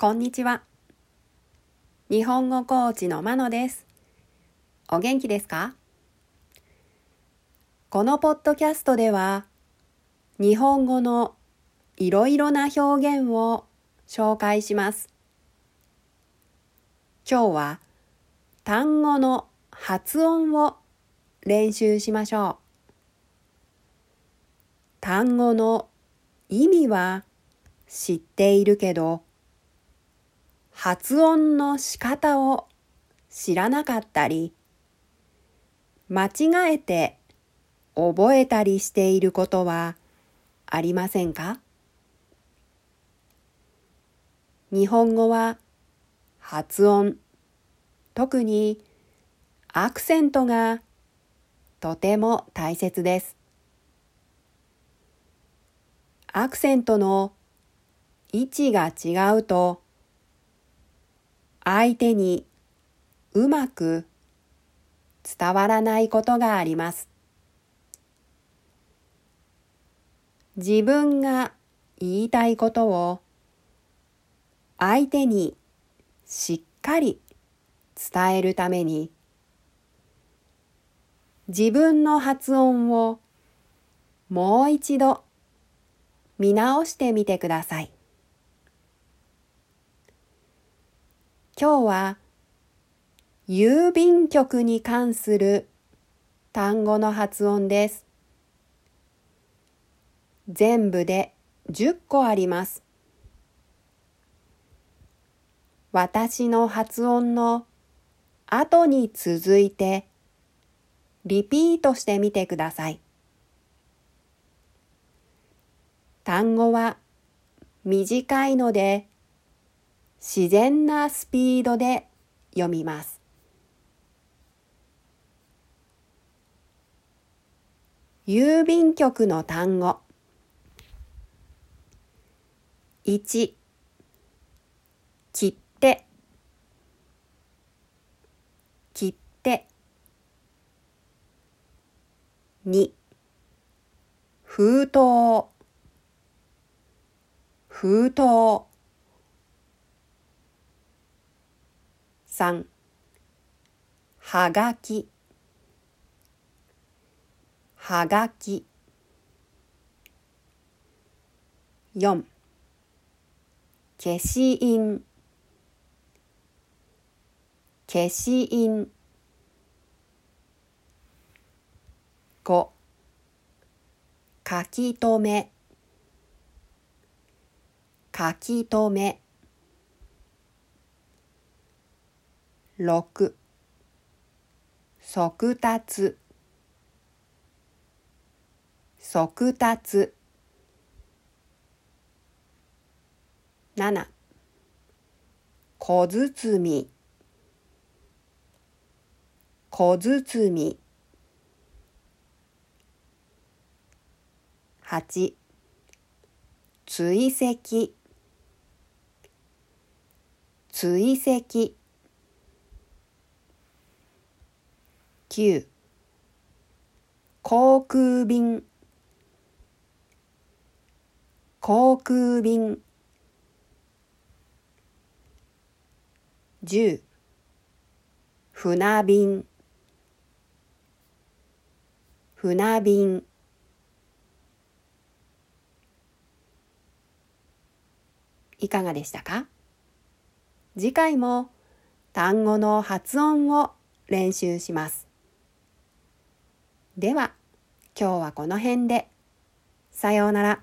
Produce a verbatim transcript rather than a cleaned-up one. こんにちは。日本語コーチのまのです。お元気ですか？このポッドキャストでは、日本語のいろいろな表現を紹介します。今日は単語の発音を練習しましょう。単語の意味は知っているけど、発音の仕方を知らなかったり、間違えて覚えたりしていることはありませんか？日本語は発音、特にアクセントがとても大切です。アクセントの位置が違うと、相手にうまく伝わらないことがあります。自分が言いたいことを相手にしっかり伝えるために、自分の発音をもう一度見直してみてください。今日は郵便局に関する単語の発音です。全部でじゅっこあります。私の発音の後に続いてリピートしてみてください。単語は短いので、自然なスピードで読みます。郵便局の単語。いち、切手。切手。に、封筒。封筒。さん、はがき。はがき。よん、消印。消印。ご、書き留め。書き留め。ろく、速達。速達。なな、小包。小包。はち、追跡。追跡。きゅう、航空便。航空便。じゅう、船便。船便。いかがでしたか？次回も単語の発音を練習します。では、今日はこの辺で。さようなら。